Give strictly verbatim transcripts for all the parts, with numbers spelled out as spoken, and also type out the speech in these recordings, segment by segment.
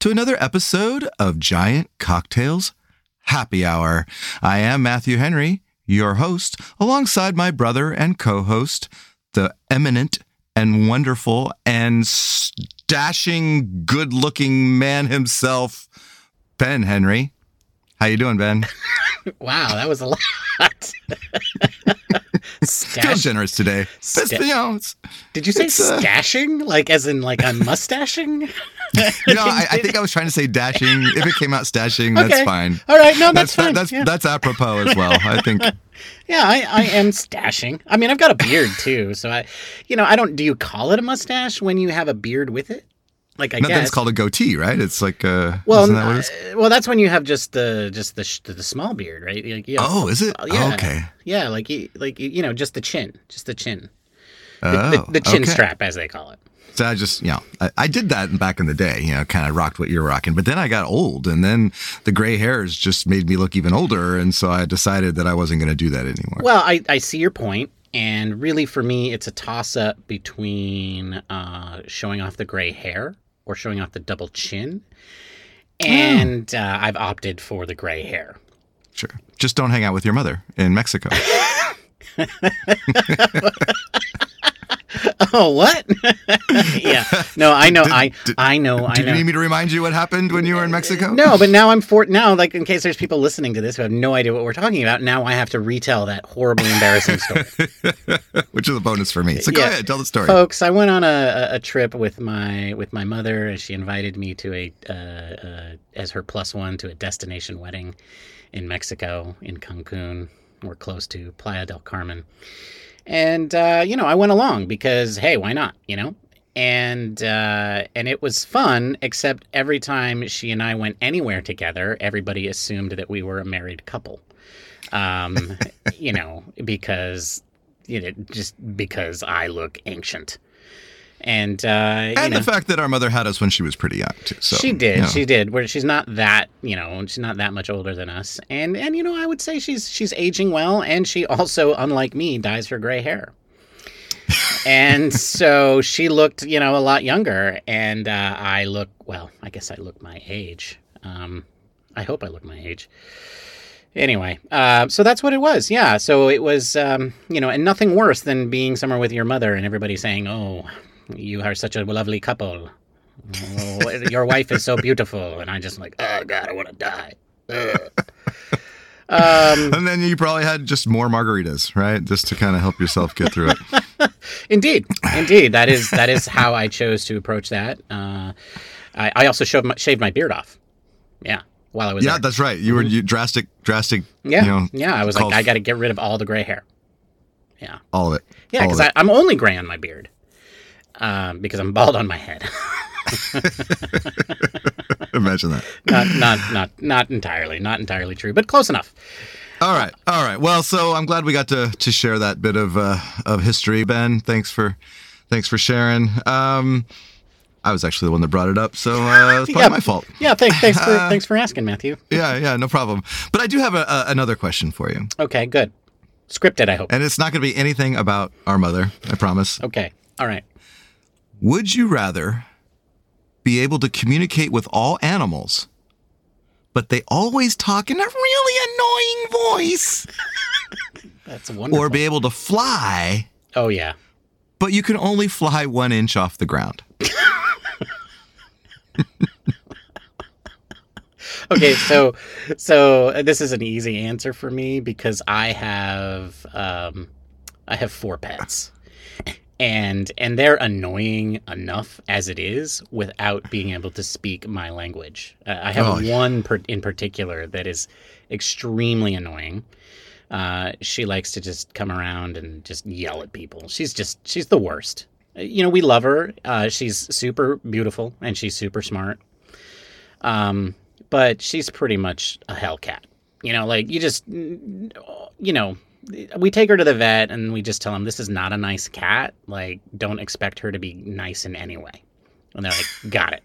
to another episode of Giant Cocktails Happy Hour. I am Matthew Henry, your host, alongside my brother and co-host, the eminent and wonderful and dashing, good-looking man himself, Ben Henry. How you doing, Ben? Wow, that was a lot. Stash- Still generous today. Sta- you know, Did you say stashing? Uh, like as in like I'm mustaching? You know, I, I think I was trying to say dashing. If it came out stashing, okay. That's fine. All right, no, that's, that's fine. That, that's, yeah. that's apropos as well, I think. Yeah, I, I am stashing. I mean, I've got a beard too, so I, you know, I don't. Do you call it a mustache when you have a beard with it? Like I no, guess that's called a goatee, right? It's like a well, isn't that what it's... Uh, well, that's when you have just the just the sh- the small beard, right? Like, you know, oh, is it? Yeah, oh, okay. Yeah, like like you know, just the chin, just the chin, oh, the, the, the chin okay. strap, as they call it. So I just, you know, I, I did that back in the day, you know, kind of rocked what you're rocking. But then I got old, and then the gray hairs just made me look even older, and so I decided that I wasn't going to do that anymore. Well, I, I see your point. And really, for me, it's a toss-up between uh, showing off the gray hair or showing off the double chin. And mm. uh, I've opted for the gray hair. Sure. Just don't hang out with your mother in Mexico. Oh, what? Yeah. No, I know. Did, I, did, I know. I know. Do you need me to remind you what happened when you were in Mexico? No, but now I'm for now, like in case there's people listening to this who have no idea what we're talking about. Now I have to retell that horribly embarrassing story, which is a bonus for me. So go yeah. ahead, tell the story, folks. I went on a, a trip with my with my mother, and she invited me to a uh, uh, as her plus one to a destination wedding in Mexico, in Cancun, or close to Playa del Carmen. And, uh, you know, I went along because, hey, why not, you know? And uh, and it was fun, except every time she and I went anywhere together, everybody assumed that we were a married couple, um, you know, because, you know, just because I look ancient. And uh, and you know, the fact that our mother had us when she was pretty young, too. So, she did. You know. She did. Where she's not that, you know, she's not that much older than us. And, and you know, I would say she's she's aging well. And she also, unlike me, dyes her gray hair. And so she looked, you know, a lot younger. And uh, I look, well, I guess I look my age. Um, I hope I look my age. Anyway, uh, so that's what it was. Yeah. So it was, um, you know, and nothing worse than being somewhere with your mother and everybody saying, oh, you are such a lovely couple. Oh, your wife is so beautiful. And I just like, oh, God, I want to die. Um, and then you probably had just more margaritas, right? Just to kind of help yourself get through it. Indeed. Indeed. That is that is how I chose to approach that. Uh, I, I also shaved my, shaved my beard off. Yeah. While I was Yeah, there. That's right. You were you, drastic, drastic. Yeah. You know, yeah. I was like, f- I got to get rid of all the gray hair. Yeah. All of it. Yeah, because I'm only gray on my beard. Um, because I'm bald on my head. Imagine that. Not, not, not, not entirely, not entirely true, but close enough. All right, all right. Well, so I'm glad we got to to share that bit of uh, of history, Ben. Thanks for, thanks for sharing. Um, I was actually the one that brought it up, so uh, it's probably yeah. my fault. Yeah, thanks, thanks for uh, thanks for asking, Matthew. Yeah, yeah, no problem. But I do have a, a, another question for you. Okay, good. Scripted, I hope. And it's not going to be anything about our mother, I promise. Okay, all right. Would you rather be able to communicate with all animals, but they always talk in a really annoying voice? That's wonderful. Or be able to fly. Oh, yeah. But you can only fly one inch off the ground. Okay, so so this is an easy answer for me because I have um, I have four pets. And and they're annoying enough as it is without being able to speak my language. Uh, I have oh, yeah. one per, in particular that is extremely annoying. Uh, she likes to just come around and just yell at people. She's just she's the worst. You know, we love her. Uh, she's super beautiful and she's super smart. Um, but she's pretty much a hellcat. You know, like, you just, you know, we take her to the vet and we just tell them, this is not a nice cat. Like, don't expect her to be nice in any way. And they're like, got it.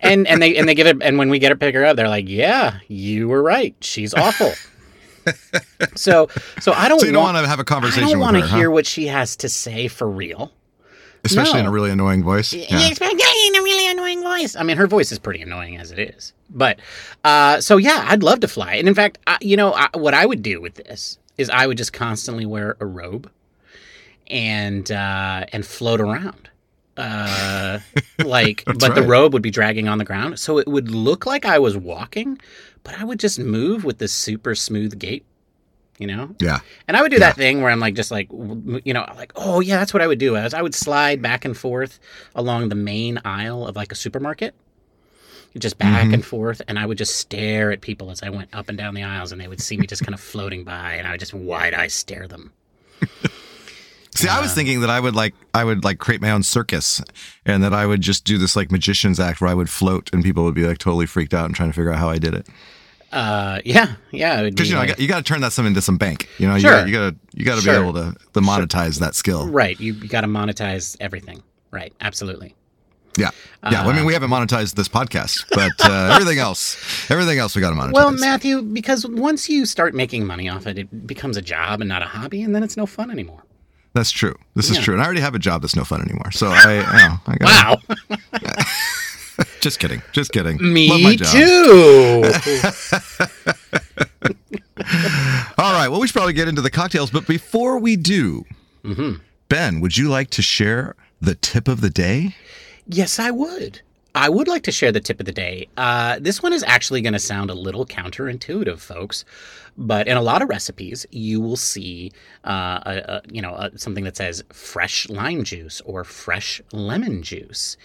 And and they and they give it. And when we get her pick her up, they're like, yeah, you were right. She's awful. so so I don't. So you don't want to have a conversation. I don't want to hear huh? what she has to say for real. Especially no. in a really annoying voice. Yeah. yeah, in a really annoying voice. I mean, her voice is pretty annoying as it is. But uh, so, yeah, I'd love to fly. And in fact, I, you know, I, what I would do with this is I would just constantly wear a robe and uh, and float around. Uh, like, but right. the robe would be dragging on the ground. So it would look like I was walking, but I would just move with this super smooth gait. You know? Yeah. And I would do yeah. that thing where I'm like, just like, you know, like, oh, yeah, that's what I would do. I, was, I would slide back and forth along the main aisle of like a supermarket, just back mm-hmm. and forth. And I would just stare at people as I went up and down the aisles, and they would see me just kind of floating by, and I would just wide eye stare them. See, uh, I was thinking that I would like, I would like create my own circus, and that I would just do this like magician's act where I would float and people would be like totally freaked out and trying to figure out how I did it. Uh, yeah, yeah. Because, you know, like, you got to turn that something into some bank. You know, sure. you got to you got to sure. be able to, to monetize sure. that skill. Right. You, you got to monetize everything. Right. Absolutely. Yeah. Yeah. Uh, well, I mean, we haven't monetized this podcast, but uh, everything else, everything else we got to monetize. Well, Matthew, because once you start making money off it, it becomes a job and not a hobby. And then it's no fun anymore. That's true. This yeah. is true. And I already have a job that's no fun anymore. So I, I, know, I gotta, wow. Yeah. Just kidding. Just kidding. Me Love my job. Too. All right. Well, we should probably get into the cocktails. But before we do, mm-hmm. Ben, would you like to share the tip of the day? Yes, I would. I would like to share the tip of the day. Uh, this one is actually going to sound a little counterintuitive, folks. But in a lot of recipes, you will see uh, a, a, you know, a, something that says fresh lime juice or fresh lemon juice.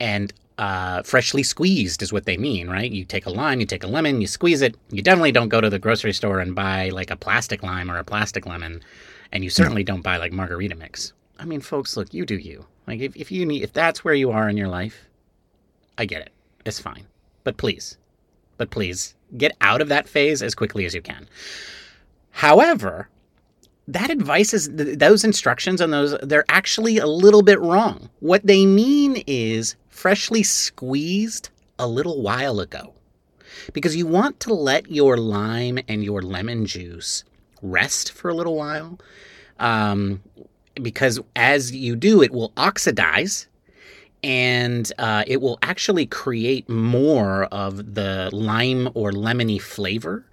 And Uh, freshly squeezed is what they mean, right? You take a lime, you take a lemon, you squeeze it. You definitely don't go to the grocery store and buy like a plastic lime or a plastic lemon, and you certainly don't buy like margarita mix. I mean, folks, look, you do you. Like, if, if you need, if that's where you are in your life, I get it. It's fine. But please, but please get out of that phase as quickly as you can. However, that advice is, those instructions on those, they're actually a little bit wrong. What they mean is freshly squeezed a little while ago, because you want to let your lime and your lemon juice rest for a little while, um, because as you do, it will oxidize, and uh, it will actually create more of the lime or lemony flavor.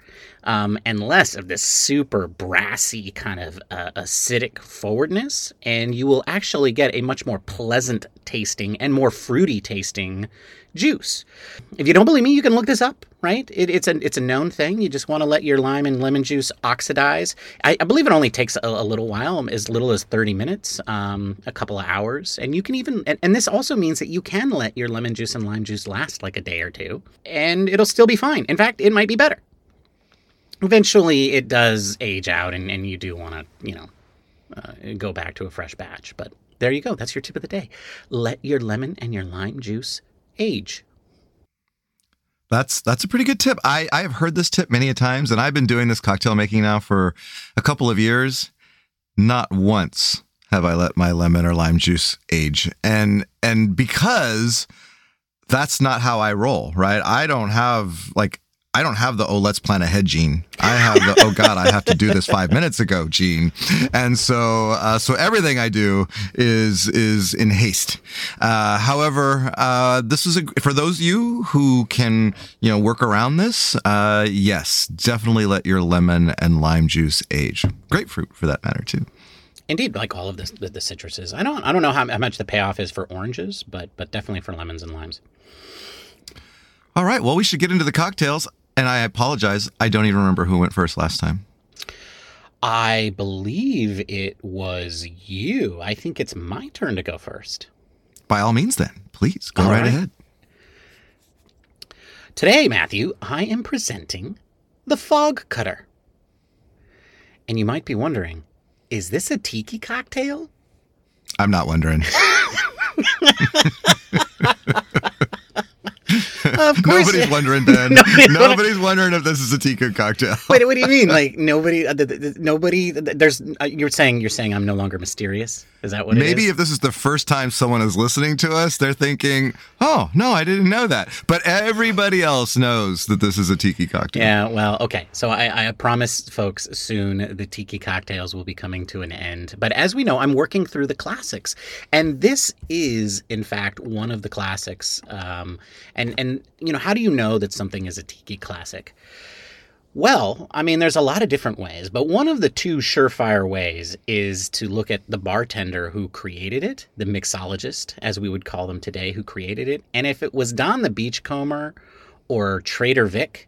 Um, and less of this super brassy kind of uh, acidic forwardness, and you will actually get a much more pleasant tasting and more fruity tasting juice. If you don't believe me, you can look this up, right? It, it's, a, it's a known thing. You just want to let your lime and lemon juice oxidize. I, I believe it only takes a, a little while, as little as thirty minutes, um, a couple of hours. And you can even, and, and this also means that you can let your lemon juice and lime juice last like a day or two, and it'll still be fine. In fact, it might be better. Eventually, it does age out, and, and you do want to, you know, uh, go back to a fresh batch. But there you go. That's your tip of the day. Let your lemon and your lime juice age. That's that's a pretty good tip. I, I have heard this tip many a times, and I've been doing this cocktail making now for a couple of years. Not once have I let my lemon or lime juice age. And and because that's not how I roll, right? I don't have, like... I don't have the, oh, let's plan ahead gene. I have the, oh, God, I have to do this five minutes ago gene. And so uh, so everything I do is is in haste. Uh, however, uh, this is, a, for those of you who can, you know, work around this, uh, yes, definitely let your lemon and lime juice age. Grapefruit, for that matter, too. Indeed, like all of the, the, the citruses. I don't I don't know how, how much the payoff is for oranges, but but definitely for lemons and limes. All right, well, we should get into the cocktails. And I apologize. I don't even remember who went first last time. I believe it was you. I think it's my turn to go first. By all means, then. Please, go right, right ahead. Today, Matthew, I am presenting the Fog Cutter. And you might be wondering, is this a tiki cocktail? I'm not wondering. Well, of course. Nobody's wondering, Ben. nobody's, nobody's wondering if this is a Tico cocktail. Wait, what do you mean? Like nobody, uh, the, the, nobody. The, there's. Uh, you're saying you're saying I'm no longer mysterious. Is that what? Maybe it is? Maybe if this is the first time someone is listening to us, they're thinking, "Oh no, I didn't know that." But everybody else knows that this is a tiki cocktail. Yeah. Well, okay. So I, I promise, folks, soon the tiki cocktails will be coming to an end. But as we know, I'm working through the classics, and this is, in fact, one of the classics. Um, and and you know, how do you know that something is a tiki classic? Well, I mean, there's a lot of different ways, but one of the two surefire ways is to look at the bartender who created it, the mixologist, as we would call them today, who created it. And if it was Don the Beachcomber or Trader Vic,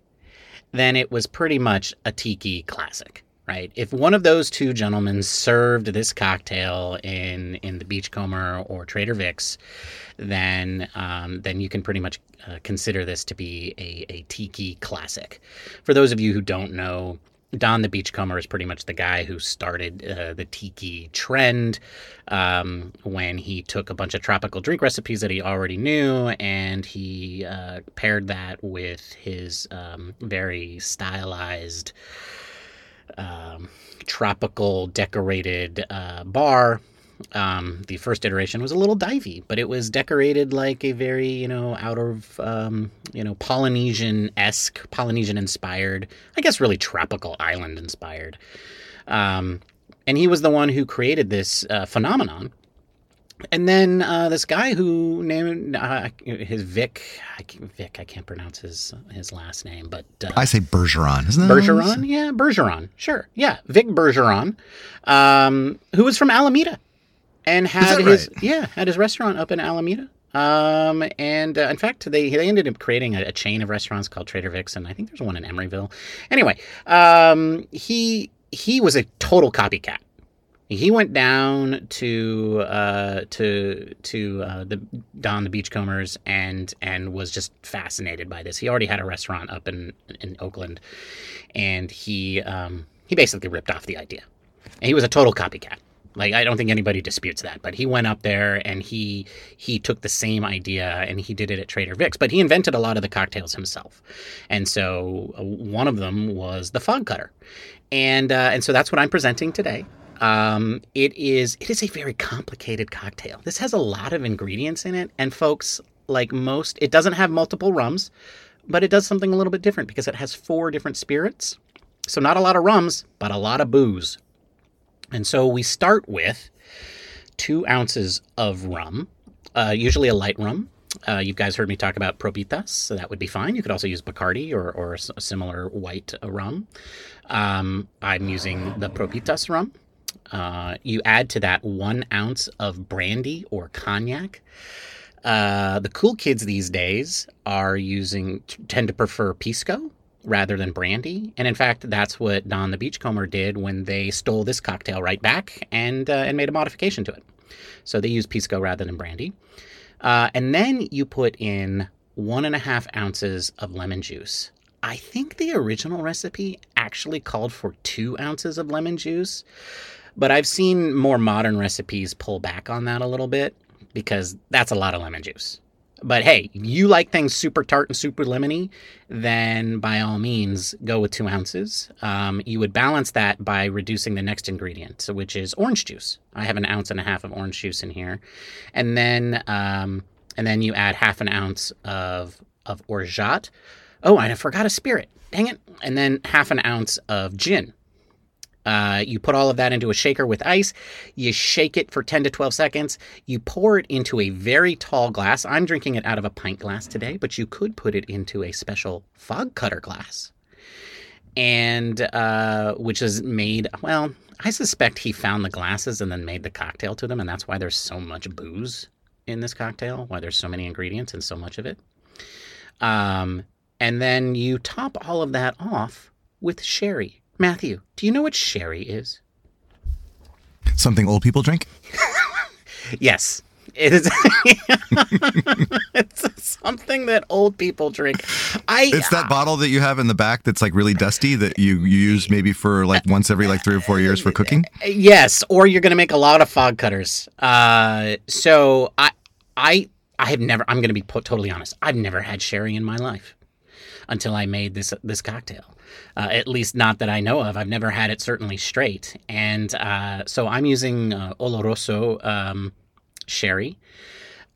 then it was pretty much a tiki classic, right? If one of those two gentlemen served this cocktail in, in the Beachcomber or Trader Vic's, then um, then you can pretty much uh, consider this to be a, a tiki classic. For those of you who don't know, Don the Beachcomber is pretty much the guy who started uh, the tiki trend um, when he took a bunch of tropical drink recipes that he already knew, and he uh, paired that with his um, very stylized um, tropical decorated uh, bar. Um, the first iteration was a little divey, but it was decorated like a very, you know, out of, um, you know, Polynesian-esque, Polynesian-inspired, I guess really tropical island-inspired. Um, and he was the one who created this uh, phenomenon. And then uh, this guy who named uh, his Vic, I can't, Vic, I can't pronounce his his last name, but uh, I say Bergeron, isn't that Bergeron? Yeah, Bergeron, sure, yeah, Vic Bergeron, um, who was from Alameda. And had his right? yeah had his restaurant up in Alameda, um, and uh, in fact they they ended up creating a, a chain of restaurants called Trader Vic's, and I think there's one in Emeryville. Anyway, um, he he was a total copycat. He went down to uh, to to uh, the Don the Beachcombers and and was just fascinated by this. He already had a restaurant up in in Oakland, and he um, he basically ripped off the idea, and he was a total copycat. Like, I don't think anybody disputes that, but he went up there and he he took the same idea and he did it at Trader Vic's, but he invented a lot of the cocktails himself. And so one of them was the Fog Cutter. And uh, and so that's what I'm presenting today. Um, it is it is a very complicated cocktail. This has a lot of ingredients in it. And folks, like most, it doesn't have multiple rums, but it does something a little bit different because it has four different spirits. So not a lot of rums, but a lot of booze. And so we start with two ounces of rum, uh, usually a light rum. Uh, you guys heard me talk about Probitas, so that would be fine. You could also use Bacardi or, or a similar white rum. Um, I'm using the Probitas rum. Uh, you add to that one ounce of brandy or cognac. Uh, the cool kids these days are using tend to prefer pisco rather than brandy. And in fact, that's what Don the Beachcomber did when they stole this cocktail right back and uh, and made a modification to it. So they use pisco rather than brandy. Uh, and then you put in one and a half ounces of lemon juice. I think the original recipe actually called for two ounces of lemon juice, but I've seen more modern recipes pull back on that a little bit because that's a lot of lemon juice. But hey, you like things super tart and super lemony, then by all means, go with two ounces. Um, you would balance that by reducing the next ingredient, so which is orange juice. I have an ounce and a half of orange juice in here. And then um, and then you add half an ounce of, of orgeat. Oh, I forgot a spirit. Dang it. And then half an ounce of gin. Uh, you put all of that into a shaker with ice. You shake it for ten to twelve seconds. You pour it into a very tall glass. I'm drinking it out of a pint glass today, but you could put it into a special Fog Cutter glass, and uh, which is made, well, I suspect he found the glasses and then made the cocktail to them, and that's why there's so much booze in this cocktail, why there's so many ingredients and so much of it. Um, and then you top all of that off with sherry. Matthew, do you know what sherry is? Something old people drink? Yes. It is. It's something that old people drink. I, it's that uh, bottle that you have in the back that's like really dusty that you, you use maybe for like once every like three or four years for cooking? Yes, or you're going to make a lot of Fog Cutters. Uh, so I I... I have never, I'm going to be po- totally honest, I've never had sherry in my life until I made this this cocktail. Uh, at least not that I know of. I've never had it certainly straight. And uh, so I'm using uh, Oloroso um, sherry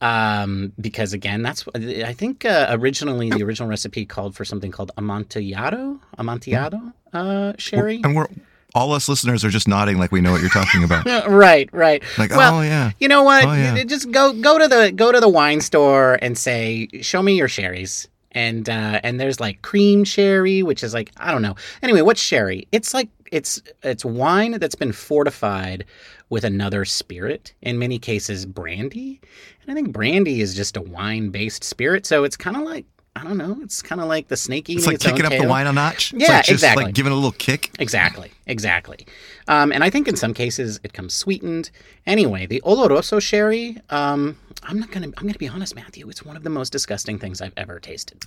um, because, again, that's, I think uh, originally the original recipe called for something called Amontillado, Amontillado uh, sherry. And we're... All us listeners are just nodding like we know what you're talking about. Right, right. Like, well, oh yeah. You know what? Oh, yeah. Just go go to the go to the wine store and say, "Show me your sherries." And uh, and there's like cream sherry, which is like, I don't know. Anyway, what's sherry? It's like it's it's wine that's been fortified with another spirit. In many cases, brandy. And I think brandy is just a wine-based spirit, so it's kind of like, I don't know. It's kind of like the snake eating its own tail. It's like kicking up the wine a notch. Yeah, it's like just exactly. Like giving it a little kick. Exactly, exactly. Um, and I think in some cases it comes sweetened. Anyway, the Oloroso sherry. Um, I'm not gonna. I'm gonna be honest, Matthew. It's one of the most disgusting things I've ever tasted.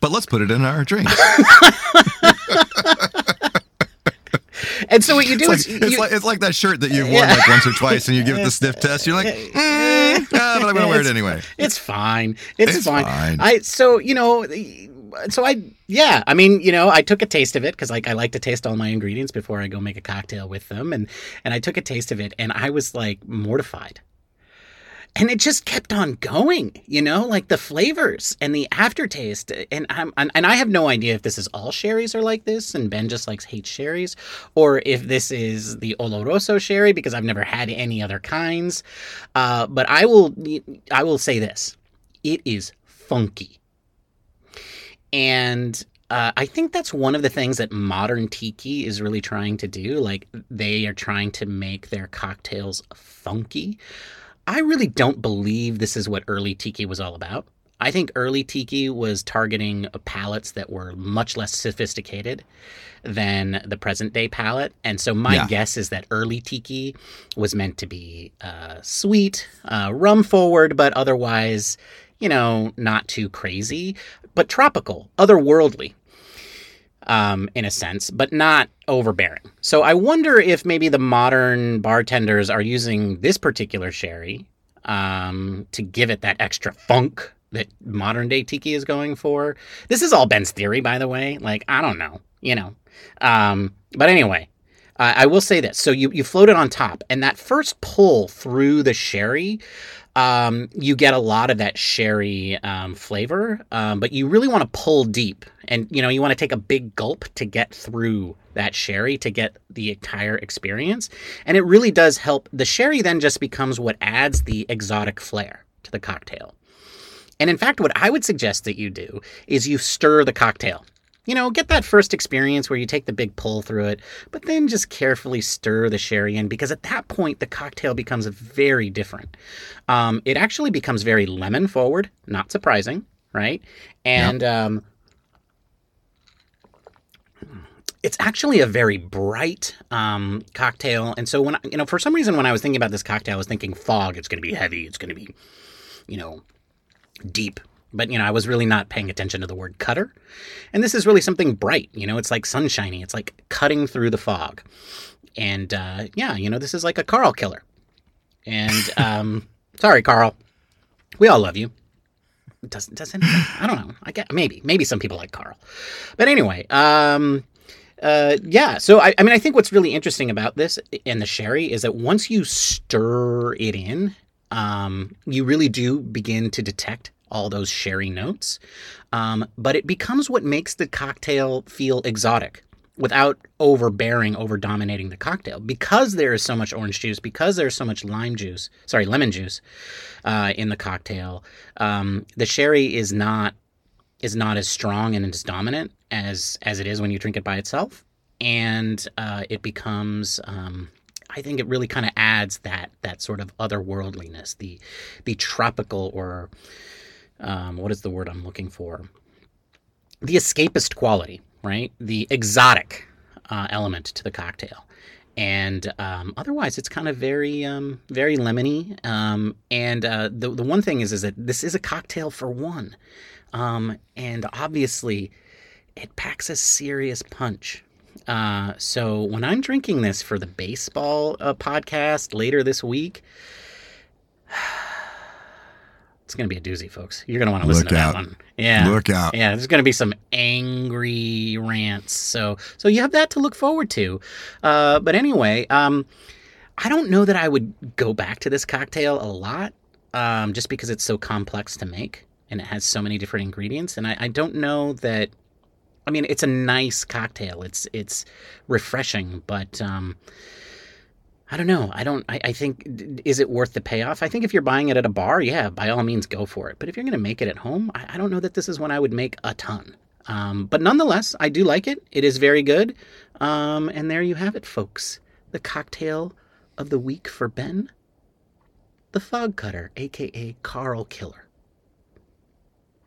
But let's put it in our drink. And so what you do it's is like, you, it's, like, it's like that shirt that you've worn yeah. like once or twice, and you give it the sniff test. You're like, mm, no, but I'm going to wear it anyway. It's fine. It's, it's fine. fine. I so you know, so I yeah. I mean, you know, I took a taste of it because like I like to taste all my ingredients before I go make a cocktail with them, and and I took a taste of it, and I was like mortified. And it just kept on going, you know, like the flavors and the aftertaste. And I'm, and I have no idea if this is all sherries are like this, and Ben just likes hates sherries, or if this is the Oloroso sherry because I've never had any other kinds. Uh, but I will, I will say this: it is funky, and uh, I think that's one of the things that modern tiki is really trying to do. Like they are trying to make their cocktails funky. I really don't believe this is what early tiki was all about. I think early tiki was targeting palettes that were much less sophisticated than the present day palette. And so my yeah. guess is that early tiki was meant to be uh, sweet, uh, rum forward, but otherwise, you know, not too crazy, but tropical, otherworldly. Um, in a sense, but not overbearing. So I wonder if maybe the modern bartenders are using this particular sherry um, to give it that extra funk that modern day tiki is going for. This is all Ben's theory, by the way. Like, I don't know, you know. Um, but anyway, uh, I will say this. So you, you float it on top, and that first pull through the sherry, Um, you get a lot of that sherry um, flavor, um, but you really want to pull deep, and you know you want to take a big gulp to get through that sherry to get the entire experience, and it really does help. The sherry then just becomes what adds the exotic flair to the cocktail, and in fact, what I would suggest that you do is you stir the cocktail. You know, get that first experience where you take the big pull through it, but then just carefully stir the sherry in, because at that point, the cocktail becomes very different. Um, it actually becomes very lemon forward, not surprising, right? And yep. um, it's actually a very bright um, cocktail. And so, when you know, for some reason, when I was thinking about this cocktail, I was thinking fog, it's going to be heavy, it's going to be, you know, deep. But, you know, I was really not paying attention to the word cutter. And this is really something bright. You know, it's like sunshiny. It's like cutting through the fog. And, uh, yeah, you know, this is like a Carl killer. And um, sorry, Carl. We all love you. Doesn't, doesn't, I don't know. I get, maybe, maybe some people like Carl. But anyway, um, uh, yeah. So, I, I mean, I think what's really interesting about this and the sherry is that once you stir it in, um, you really do begin to detect all those sherry notes, um, but it becomes what makes the cocktail feel exotic without overbearing, over-dominating the cocktail. Because there is so much orange juice, because there's so much lime juice, sorry, lemon juice uh, in the cocktail, um, the sherry is not is not as strong and as dominant as, as it is when you drink it by itself. And uh, it becomes... Um, I think it really kind of adds that that sort of otherworldliness, the the tropical or um, what is the word I'm looking for? The escapist quality, right? The exotic uh, element to the cocktail. And um, otherwise, it's kind of very, um, very lemony. Um, and uh, the the one thing is, is that this is a cocktail for one, um, and obviously, it packs a serious punch. Uh, so when I'm drinking this for the baseball uh, podcast later this week, It's going to be a doozy, folks. You're going to want to listen Look to out. that one. Yeah. Look out. Yeah, there's going to be some angry rants. So so you have that to look forward to. Uh, but anyway, um, I don't know that I would go back to this cocktail a lot um, just because it's so complex to make and it has so many different ingredients. And I, I don't know that – I mean, it's a nice cocktail. It's it's refreshing, but um, – I don't know. I don't, I, I think, is it worth the payoff? I think if you're buying it at a bar, yeah, by all means, go for it. But if you're going to make it at home, I, I don't know that this is one I would make a ton. Um, but nonetheless, I do like it. It is very good. Um, and there you have it, folks. The cocktail of the week for Ben, the Fog Cutter, a k a. Carl Killer.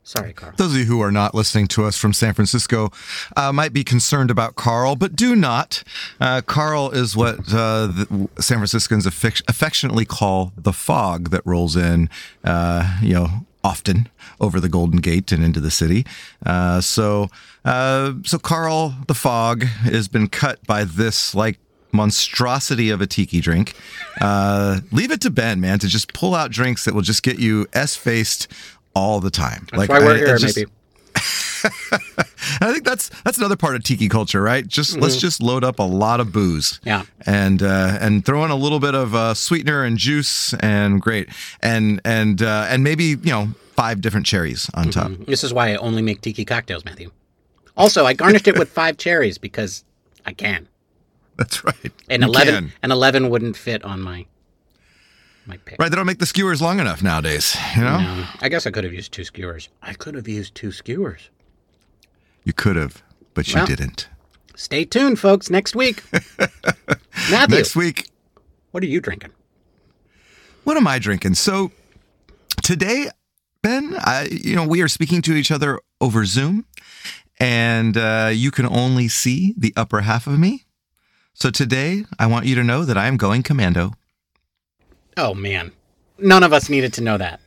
Sorry, Carl. Those of you who are not listening to us from San Francisco uh, might be concerned about Carl, but do not. Uh, Carl is what uh, the San Franciscans affic- affectionately call the fog that rolls in, uh, you know, often over the Golden Gate and into the city. Uh, so, uh, so Carl, the fog, has been cut by this, like, monstrosity of a tiki drink. Uh, leave it to Ben, man, to just pull out drinks that will just get you S-faced all the time. That's like, why we're I, here, just, maybe. I think that's that's another part of tiki culture, right? Just mm-hmm. let's just load up a lot of booze, yeah, and uh, and throw in a little bit of uh, sweetener and juice, and great, and and uh, and maybe you know five different cherries on mm-hmm. top. This is why I only make tiki cocktails, Matthew. Also, I garnished it with five cherries because I can. That's right. And you eleven can. And eleven wouldn't fit on my. Right, they don't make the skewers long enough nowadays, you know? No, I guess I could have used two skewers. I could have used two skewers. You could have, but you well, didn't. Stay tuned, folks, next week. Matthew, next week. What are you drinking? What am I drinking? So today, Ben, I, you know, we are speaking to each other over Zoom, and uh, you can only see the upper half of me. So today, I want you to know that I am going commando. Oh, man. None of us needed to know that.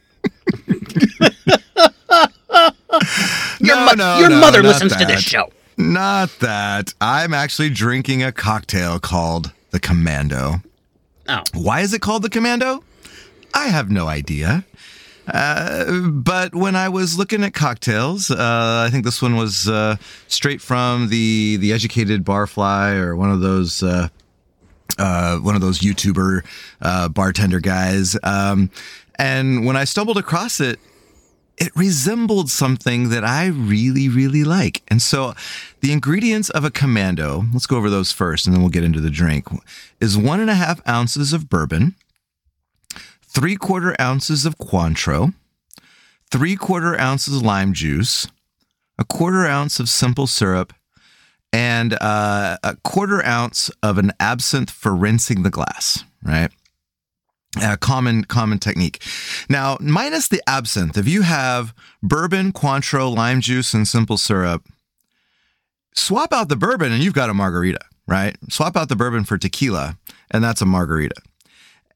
your no, mo- no, your no, mother listens that. to this show. Not that. I'm actually drinking a cocktail called the Commando. Oh. Why is it called the Commando? I have no idea. Uh, but when I was looking at cocktails, uh, I think this one was uh, straight from the, the Educated Barfly or one of those... Uh, Uh, one of those YouTuber uh, bartender guys. Um, and when I stumbled across it, it resembled something that I really, really like. And so the ingredients of a Commando, let's go over those first, and then we'll get into the drink, is one and a half ounces of bourbon, three quarter ounces of Cointreau, three quarter ounces of lime juice, a quarter ounce of simple syrup, and uh, a quarter ounce of an absinthe for rinsing the glass, right? A common, common technique. Now, minus the absinthe, if you have bourbon, Cointreau, lime juice, and simple syrup, swap out the bourbon and you've got a margarita, right? Swap out the bourbon for tequila, and that's a margarita.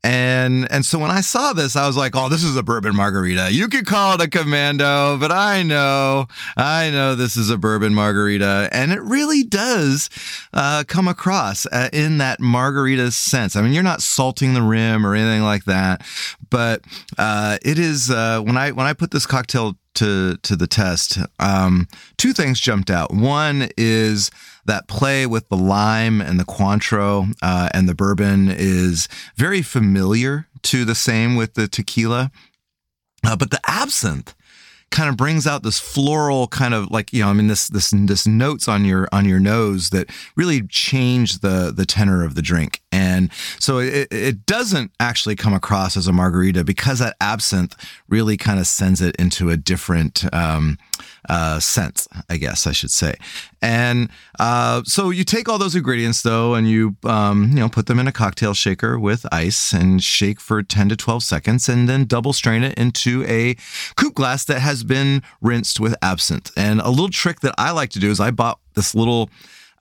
And and so when I saw this, I was like, oh, this is a bourbon margarita. You could call it a Commando, but I know, I know this is a bourbon margarita. And it really does uh, come across uh, in that margarita sense. I mean, you're not salting the rim or anything like that, but uh, it is, uh, when I when I put this cocktail to, to the test, um, two things jumped out. One is that play with the lime and the Cointreau uh, and the bourbon is very familiar to the same with the tequila. Uh, but the absinthe kind of brings out this floral kind of like, you know, I mean, this this this notes on your on your nose that really change the the tenor of the drink. And so it, it doesn't actually come across as a margarita because that absinthe really kind of sends it into a different um, uh, sense, I guess I should say. And uh, so you take all those ingredients, though, and you, um, you know, put them in a cocktail shaker with ice and shake for ten to twelve seconds and then double strain it into a coupe glass that has been rinsed with absinthe. And a little trick that I like to do is I bought this little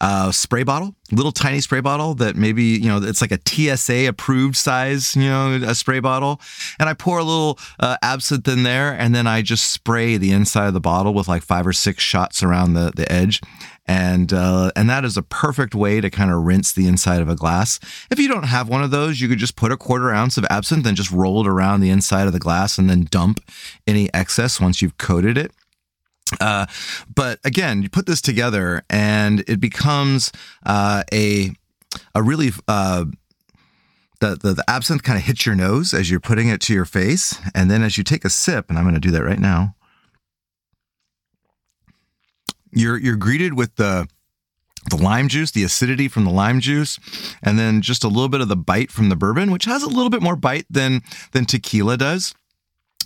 uh, spray bottle, little tiny spray bottle that maybe, you know, it's like a T S A approved size, you know, a spray bottle. And I pour a little uh, absinthe in there, and then I just spray the inside of the bottle with like five or six shots around the, the edge. And uh, and that is a perfect way to kind of rinse the inside of a glass. If you don't have one of those, you could just put a quarter ounce of absinthe and just roll it around the inside of the glass and then dump any excess once you've coated it. Uh, but again, you put this together and it becomes uh, a a really... Uh, The, the, the absinthe kind of hits your nose as you're putting it to your face. And then as you take a sip, and I'm going to do that right now, you're you're greeted with the the lime juice, the acidity from the lime juice, and then just a little bit of the bite from the bourbon, which has a little bit more bite than than tequila does.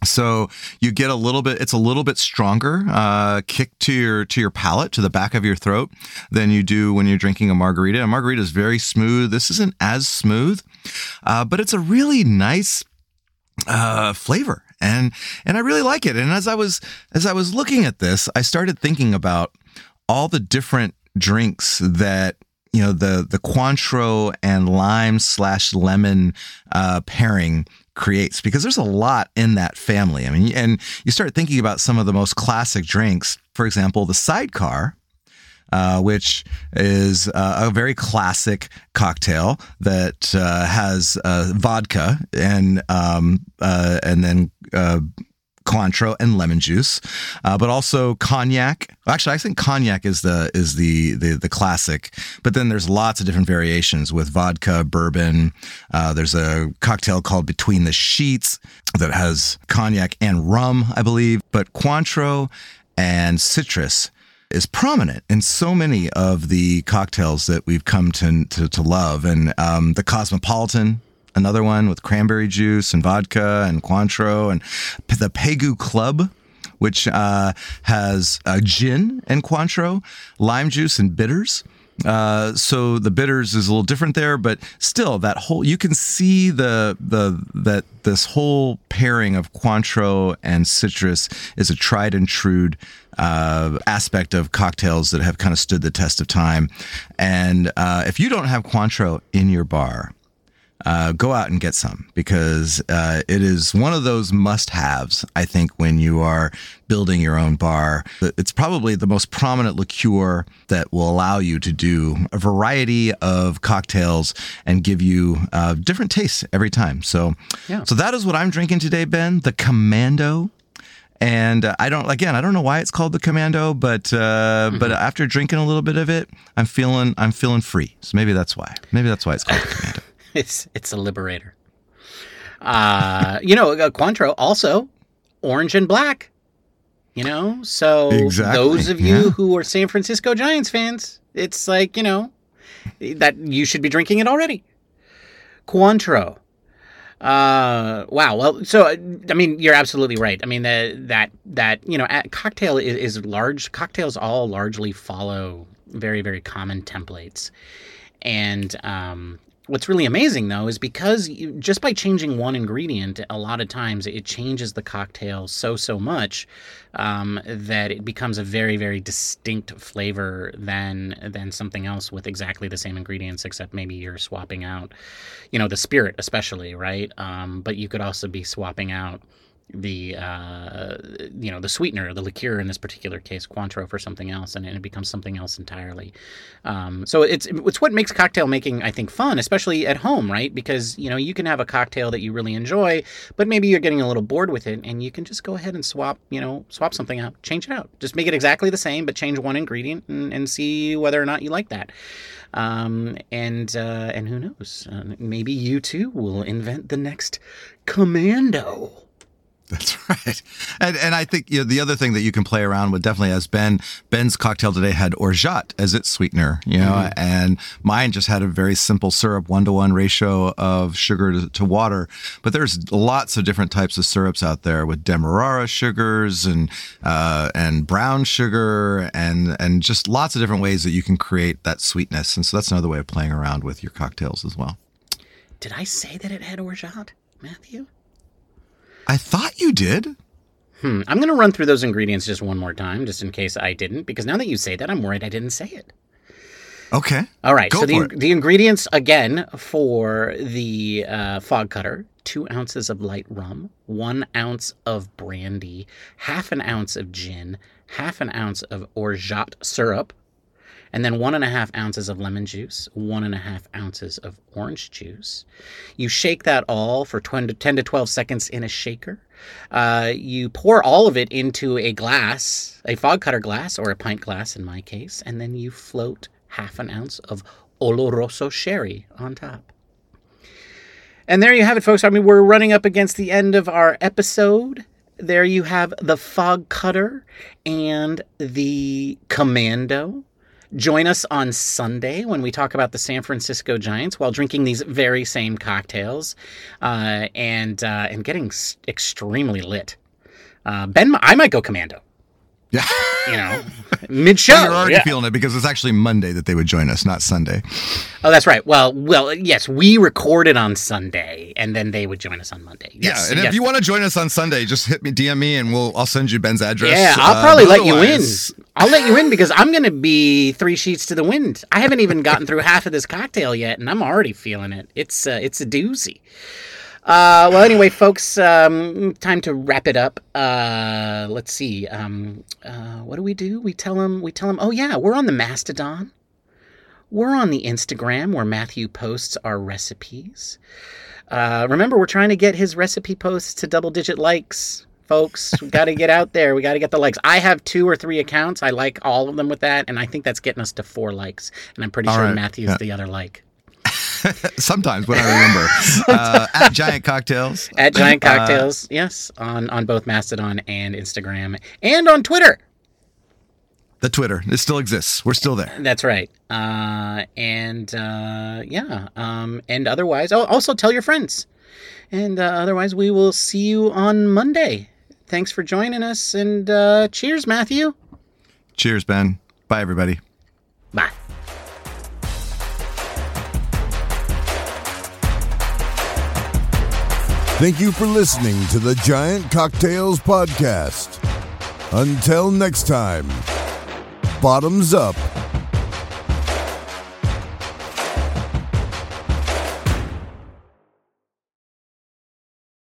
So you get a little bit, it's a little bit stronger uh, kick to your to your palate, to the back of your throat, than you do when you're drinking a margarita. A margarita is very smooth. This isn't as smooth, uh, but it's a really nice uh, flavor, and and I really like it. And as I was as I was looking at this, I started thinking about all the different drinks that, you know, the the Cointreau and lime slash lemon uh, pairing creates, because there's a lot in that family. I mean, and you start thinking about some of the most classic drinks. For example, the Sidecar, uh, which is uh, a very classic cocktail that uh, has uh, vodka and um, uh, and then uh, Cointreau and lemon juice, uh, but also cognac. Actually, I think cognac is the is the, the the classic. But then there's lots of different variations with vodka, bourbon. Uh, there's a cocktail called Between the Sheets that has cognac and rum, I believe. But Cointreau and citrus is prominent in so many of the cocktails that we've come to to, to love, and um, the Cosmopolitan. Another one with cranberry juice and vodka and Cointreau, and the Pegu Club, which uh, has uh, gin and Cointreau, lime juice and bitters. Uh, so the bitters is a little different there, but still that whole, you can see the, the, that this whole pairing of Cointreau and citrus is a tried and true, uh, aspect of cocktails that have kind of stood the test of time. And, uh, if you don't have Cointreau in your bar, Uh, go out and get some, because uh, it is one of those must-haves, I think, when you are building your own bar. It's probably the most prominent liqueur that will allow you to do a variety of cocktails and give you uh, different tastes every time. So, yeah. So that is what I'm drinking today, Ben, the Commando. And uh, I don't, again, I don't know why it's called the Commando, but uh, mm-hmm. but after drinking a little bit of it, I'm feeling I'm feeling free. So maybe that's why. Maybe that's why it's called the Commando. It's it's a liberator. Uh, you know, Cointreau also orange and black, you know? So exactly. Those of you yeah. who are San Francisco Giants fans, it's like, you know, that you should be drinking it already. Cointreau. Uh, wow. Well, so, I mean, you're absolutely right. I mean, the, that, that you know, cocktail is, is large. Cocktails all largely follow very, very common templates. And, um... what's really amazing, though, is because you, just by changing one ingredient, a lot of times it changes the cocktail so, so much um, that it becomes a very, very distinct flavor than than something else with exactly the same ingredients, except maybe you're swapping out, you know, the spirit especially, right? Um, but you could also be swapping out the, uh, you know, the sweetener, the liqueur in this particular case, Cointreau, for something else, and, and it becomes something else entirely. Um, so it's it's what makes cocktail making, I think, fun, especially at home, right? Because, you know, you can have a cocktail that you really enjoy, but maybe you're getting a little bored with it, and you can just go ahead and swap, you know, swap something out, change it out. Just make it exactly the same, but change one ingredient and, and see whether or not you like that. Um, and, uh, and who knows? Uh, maybe you, too, will invent the next Commando. That's right. And and I think, you know, the other thing that you can play around with definitely, as Ben, Ben's cocktail today had orgeat as its sweetener, you know, mm-hmm. and mine just had a very simple syrup, one-to-one ratio of sugar to, to water. But there's lots of different types of syrups out there with demerara sugars and uh, and brown sugar and, and just lots of different ways that you can create that sweetness. And so that's another way of playing around with your cocktails as well. Did I say that it had orgeat, Matthew? I thought you did. Hmm. I'm going to run through those ingredients just one more time, just in case I didn't, because now that you say that, I'm worried I didn't say it. Okay. All right. Go so the, the ingredients, again, for the uh, Fog Cutter, two ounces of light rum, one ounce of brandy, half an ounce of gin, half an ounce of orgeat syrup, and then one and a half ounces of lemon juice, one and a half ounces of orange juice. You shake that all for ten to twelve seconds in a shaker. Uh, you pour all of it into a glass, a Fog Cutter glass, or a pint glass in my case, and then you float half an ounce of Oloroso sherry on top. And there you have it, folks. I mean, we're running up against the end of our episode. There you have the Fog Cutter and the Commando. Join us on Sunday when we talk about the San Francisco Giants while drinking these very same cocktails uh, and uh, and getting s- extremely lit. Uh, Ben, I might go Commando. Yeah. You know, mid-show. Well, you're already yeah. feeling it because it's actually Monday that they would join us, not Sunday. Oh, that's right. Well, well, yes, we recorded on Sunday, and then they would join us on Monday. Yes, yeah, and yes. If you want to join us on Sunday, just hit me, D M me, and we'll I'll send you Ben's address. Yeah, I'll probably uh, let otherwise... you in. I'll let you in because I'm going to be three sheets to the wind. I haven't even gotten through half of this cocktail yet, and I'm already feeling it. It's uh, it's a doozy. Uh, well, anyway, folks, um, time to wrap it up. Uh, let's see. Um, uh, what do we do? We tell them, we tell them, oh, yeah, we're on the Mastodon. We're on the Instagram where Matthew posts our recipes. Uh, remember, we're trying to get his recipe posts to double-digit likes. Folks, we got to get out there. We got to get the likes. I have two or three accounts. I like all of them with that, and I think that's getting us to four likes. And I'm pretty all sure right. Matthew's yeah. the other like. Sometimes when I remember uh, at Giant Cocktails at Giant Cocktails uh, yes on, on both Mastodon and Instagram and on Twitter. The Twitter, it still exists. We're still there. That's right. Uh, and uh, yeah um, and otherwise oh, also tell your friends, and uh, otherwise we will see you on Monday. Thanks for joining us, and uh, cheers, Matthew. Cheers, Ben. Bye, everybody. Bye. Thank you for listening to the Giant Cocktails Podcast. Until next time, bottoms up.